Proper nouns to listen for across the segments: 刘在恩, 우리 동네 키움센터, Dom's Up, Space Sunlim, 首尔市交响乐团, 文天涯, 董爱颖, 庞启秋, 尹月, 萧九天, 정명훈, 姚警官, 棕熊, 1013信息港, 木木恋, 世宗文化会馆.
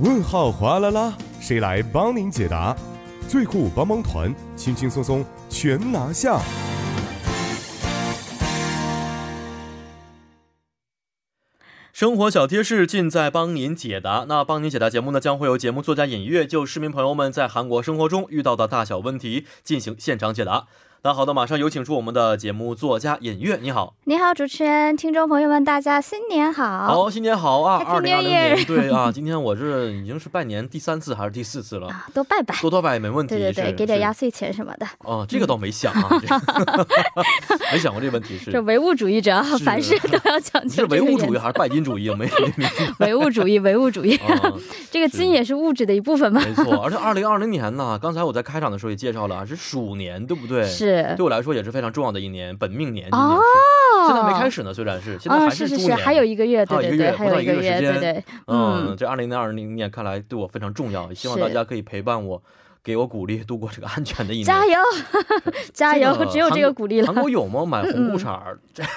问号哗啦啦，谁来帮您解答？最酷帮帮团，轻轻松松全拿下。生活小贴士尽在帮您解答。那帮您解答节目呢，将会由节目作家尹月就市民朋友们在韩国生活中遇到的大小问题进行现场解答。那好的，马上有请出我们的节目作家尹月，你好。你好，主持人，听众朋友们，大家新年好。好，新年好啊！ 2020年，对啊，今天我这已经是拜年第3次还是第4次了？多拜拜，多拜没问题。对对对，给点压岁钱什么的。哦，这个倒没想啊，没想过这问题是。这唯物主义者凡事都要讲究。是唯物主义还是拜金主义？没唯物主义，唯物主义。这个金也是物质的一部分嘛。没错，而且2020年呢，刚才我在开场的时候也介绍了，是鼠年，对不对？是。对我来说也是非常重要的一年，本命年。哦，现在没开始呢，虽然是现在还是猪年，还有1个月，对对对，还有1个月时间。嗯，这2020年看来对我非常重要，希望大家可以陪伴我，给我鼓励，度过这个安全的一年。加油，加油！只有这个鼓励了。韩国有吗？买红裤衩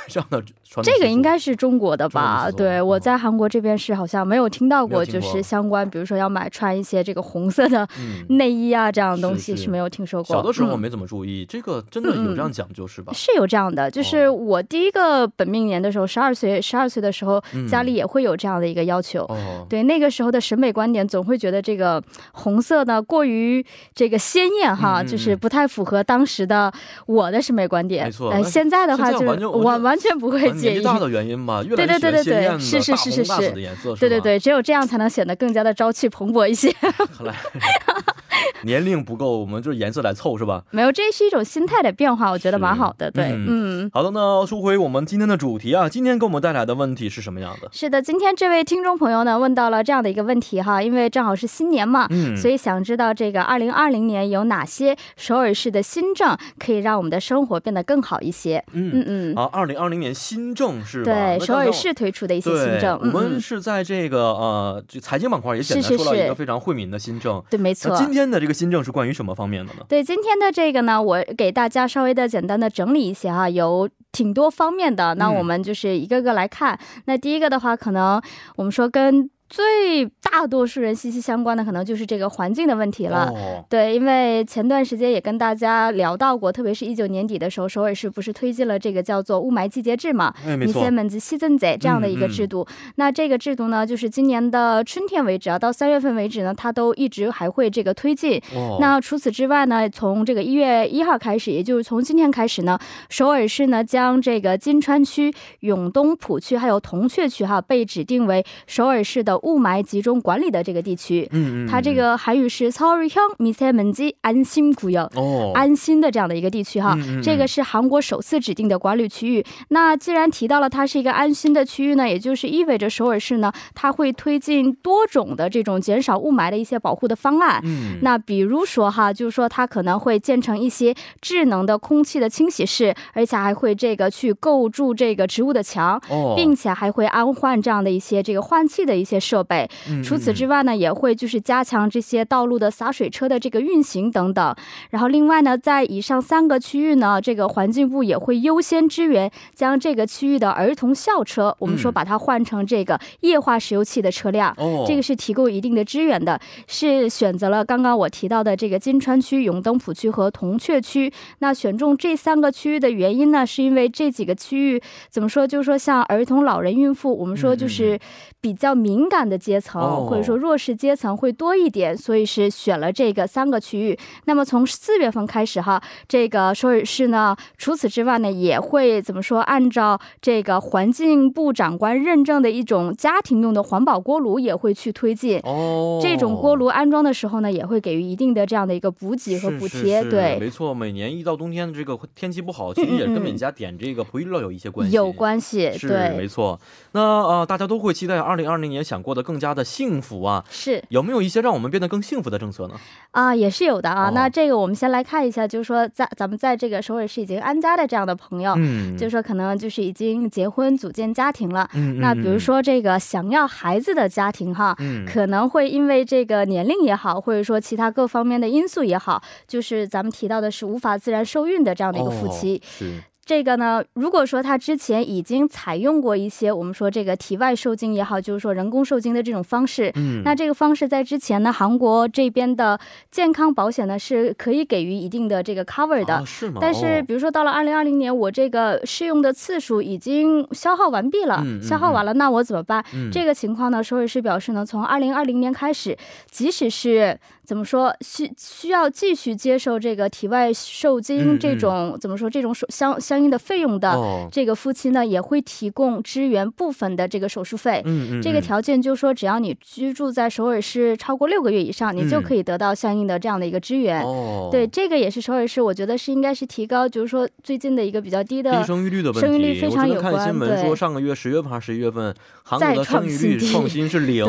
这样的传统？这个应该是中国的吧？对，我在韩国这边是好像没有听到过，就是相关，比如说要买穿一些这个红色的内衣啊，这样的东西是没有听说过。小的时候我没怎么注意，这个真的有这样讲究是吧？是有这样的，就是我第一个本命年的时候，12岁的时候，家里也会有这样的一个要求。对，那个时候的审美观点总会觉得这个红色呢过于。这个鲜艳哈，就是不太符合当时的我的审美观点。没错，现在的话就是我完全不会介意。最大的原因嘛，对对对对对，是大红大紫的颜色，对对对，只有这样才能显得更加的朝气蓬勃一些。看来年龄不够，我们就是颜色来凑是吧？没有，这是一种心态的变化，我觉得蛮好的。对，好的，那说回我们今天的主题啊，今天给我们带来的问题是什么样的？是的，今天这位听众朋友呢问到了这样的一个问题哈，因为正好是新年嘛，所以想知道这个2020年有哪些首尔市的新政可以让我们的生活变得更好一些？啊，2020年新政是吧？对，首尔市推出的一些新政，我们是在这个财经板块也简单说到一个非常惠民的新政。对，没错。今天的这个新政是关于什么方面的呢？对，今天的这个呢，我给大家稍微的简单的整理一些哈，有挺多方面的，那我们就是一个个来看。那第一个的话，可能我们说跟最大多数人息息相关的可能就是这个环境的问题了。对，因为前段时间也跟大家聊到过，特别是19年底的时候，首尔市不是推进了这个叫做雾霾季节制嘛，这样的一个制度。那这个制度呢，就是今年的春天为止啊，到3月份为止呢，它都一直还会这个推进。那除此之外呢，从这个1月1号开始，也就是从今天开始呢，首尔市呢将这个金川区、永东浦区还有铜雀区哈被指定为首尔市的雾霾集中管理的这个地区。它这个韩语是서울형 미세먼지 안심구역，安心的这样的一个地区哈。这个是韩国首次指定的管理区域。那既然提到了它是一个安心的区域呢，也就是意味着首尔市呢，它会推进多种的这种减少雾霾的一些保护的方案。那比如说哈，就是说它可能会建成一些智能的空气的清洗室，而且还会这个去构筑这个植物的墙，并且还会安换这样的一些这个换气的一些设备。除此之外呢，也会就是加强这些道路的洒水车的这个运行等等。然后另外呢，在以上3个区域呢，这个环境部也会优先支援将这个区域的儿童校车，我们说把它换成这个液化石油气的车辆，这个是提供一定的支援的。是选择了刚刚我提到的这个金川区、永登浦区和铜雀区。那选中这3个区域的原因呢，是因为这几个区域怎么说，就是说像儿童、老人、孕妇，我们说就是比较敏感的阶层，或者说弱势阶层会多一点，所以是选了这个3个区域。那么从4月份开始哈，这个首尔市呢，除此之外呢，也会怎么说，按照这个环境部长官认证的一种家庭用的环保锅炉也会去推进。这种锅炉安装的时候呢，也会给予一定的这样的一个补给和补贴。对，没错，每年一到冬天的这个天气不好，其实也跟每家点这个普热有一些关系，有关系，是没错。那大家都会期待2020年想过得更加的幸福啊。是，有没有一些让我们变得更幸福的政策呢？也是有的啊。那这个我们先来看一下，就是说咱们在这个首尔市已经安家的这样的朋友，就是说可能就是已经结婚组建家庭了。那比如说这个想要孩子的家庭哈，可能会因为这个年龄也好，或者说其他各方面的因素也好，就是咱们提到的是无法自然受孕的这样的一个夫妻。是。这个呢，如果说他之前已经采用过一些我们说这个体外受精也好，就是说人工受精的这种方式，那这个方式在之前呢，韩国这边的健康保险呢是可以给予一定的这个 cover 的，但是比如说到了 2020年我这个试用的次数已经消耗完毕了，那我怎么办？这个情况呢，首尔市表示呢，从 2020年开始， 即使是怎么说需要继续接受这个体外受精这种怎么说这种相应的费用的这个夫妻呢，也会提供支援部分的这个手术费。这个条件就是说只要你居住在首尔市超过6个月以上，你就可以得到相应的这样的一个支援。对，这个也是首尔市我觉得是应该是提高，就是说最近的一个比较低的生育率的问题，非常有关。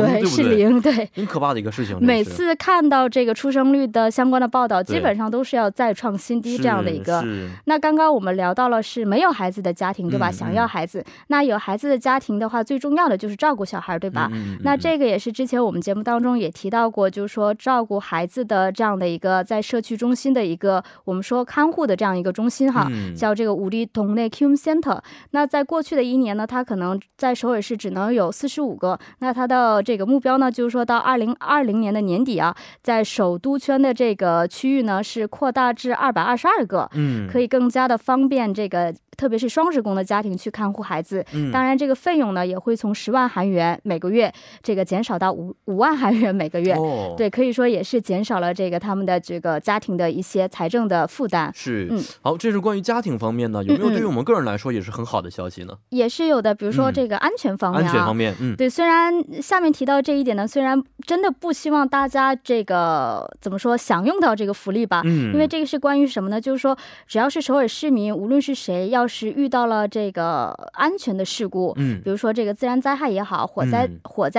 对，是零，对，很可怕的一个事情。每次看到 这个出生率的相关的报道基本上都是要再创新低这样的一个。那刚刚我们聊到了是没有孩子的家庭，对吧？想要孩子，那有孩子的家庭的话最重要的就是照顾小孩，对吧？那这个也是之前我们节目当中也提到过，就是说照顾孩子的这样的一个在社区中心的一个我们说看护的这样一个中心哈，叫这个 우리 동네 키움센터。那在过去的一年呢， 它可能在首尔市只能有 45个， 那它的这个目标呢，就是说到 2020年的年底啊， 在首都圈的这个区域呢是扩大至 222个， 可以更加的方便这个 特别是双职工的家庭去看护孩子，当然这个费用呢也会从10万韩元每个月这个减少到 5万韩元每个月。 对，可以说也是减少了这个他们的这个家庭的一些财政的负担。是，好，这是关于家庭方面呢，有没有对于我们个人来说也是很好的消息呢？也是有的，比如说这个安全方面，安全方面，对，虽然下面提到这一点呢，虽然真的不希望大家这个怎么说享用到这个福利吧，因为这个是关于什么呢？就是说只要是首尔市民，无论是谁，要是 遇到了这个安全的事故，比如说这个自然灾害也好，火灾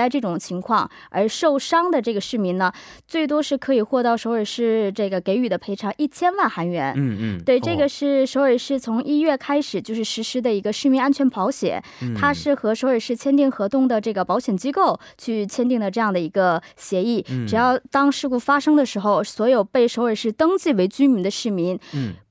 这种情况，而受伤的这个市民呢，最多是可以获到首尔市这个给予的赔偿1000万韩元。对，这个是首尔市从1月开始就是实施的一个市民安全保险，它是和首尔市签订合同的这个保险机构去签订的这样的一个协议，只要当事故发生的时候，所有被首尔市登记为居民的市民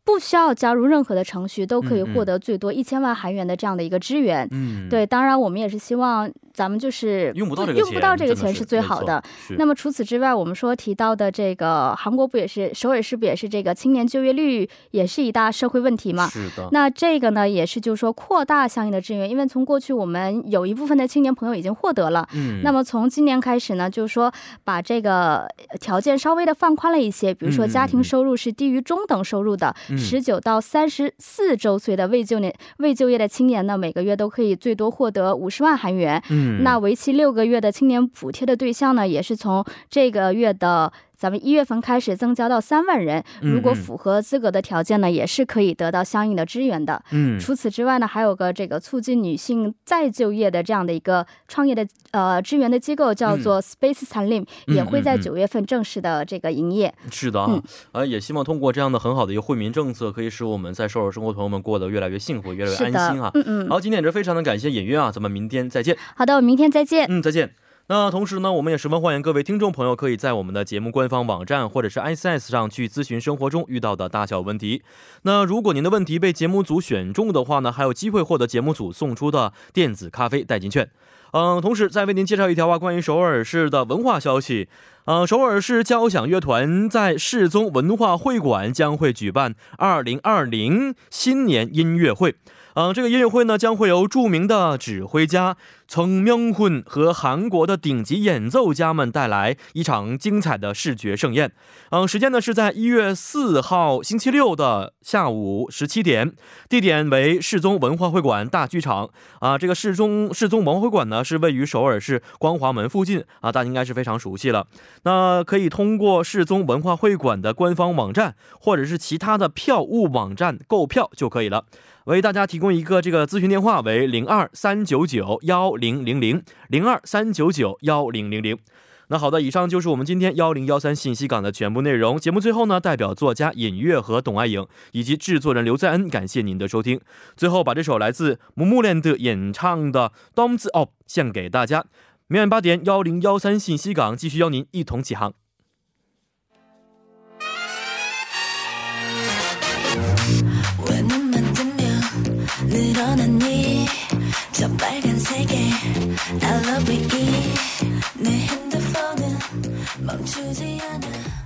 不需要加入任何的程序，都可以获得最多1000万韩元的这样的一个支援。对，当然我们也是希望咱们就是用不到这个钱。用不到这个钱是最好的。那么除此之外，我们说提到的这个韩国不也是首尔市也是这个青年就业率也是一大社会问题嘛，那这个呢也是就是说扩大相应的支援，因为从过去我们有一部分的青年朋友已经获得了，那么从今年开始呢，就是说把这个条件稍微的放宽了一些，比如说家庭收入是低于中等收入的， 19到 34周岁的未就业的青年呢，每个月都可以最多获得 50万韩元。 那为期6个月的青年补贴的对象呢，也是从这个月的 咱们1月份开始增加到 3万人， 如果符合资格的条件呢，也是可以得到相应的支援的。除此之外呢，还有个这个促进女性再就业的这样的一个创业的支援的机构叫做 Space Sunlim， 也会在9月份正式的这个营业。是的，也希望通过这样的很好的一个惠民政策，可以使我们在首尔生活朋友们过得越来越幸福，越来越安心啊。好，今天这非常的感谢尹月啊，咱们明天再见。好的，明天再见。再见。 那同时呢，我们也十分欢迎各位听众朋友可以在我们的节目官方网站或者是 ICS 上去咨询生活中遇到的大小问题。 那如果您的问题被节目组选中的话呢，还有机会获得节目组送出的电子咖啡代金券。 同时再为您介绍一条关于首尔市的文化消息。 首尔市交响乐团在世宗文化会馆将会举办 2020 新年音乐会。 这个音乐会呢，将会由著名的指挥家 정명훈 和韩国的顶级演奏家们带来一场精彩的视觉盛宴。 时间呢是在 1月4号 星期六的下午 17点， 地点为世宗文化会馆大剧场。 这个世宗文化会馆呢是位于首尔市光华门附近，大家应该是非常熟悉了。 那可以通过世宗文化会馆的官方网站或者是其他的票务网站购票就可以了。 为大家提供一个这个咨询电话为 02-399-1000 02-399-1000。 那好的，以上就是我们今天1013信息港的全部内容。 节目最后呢，代表作家尹月和董爱颖以及制作人刘在恩感谢您的收听。 最后把这首来自木木恋的演唱的 Dom's Up 献给大家。 明晚8点1013信息港 继续邀您一同起航。 왜 눈만 뜨면 I love it. 내 핸드폰은 멈추지 않아.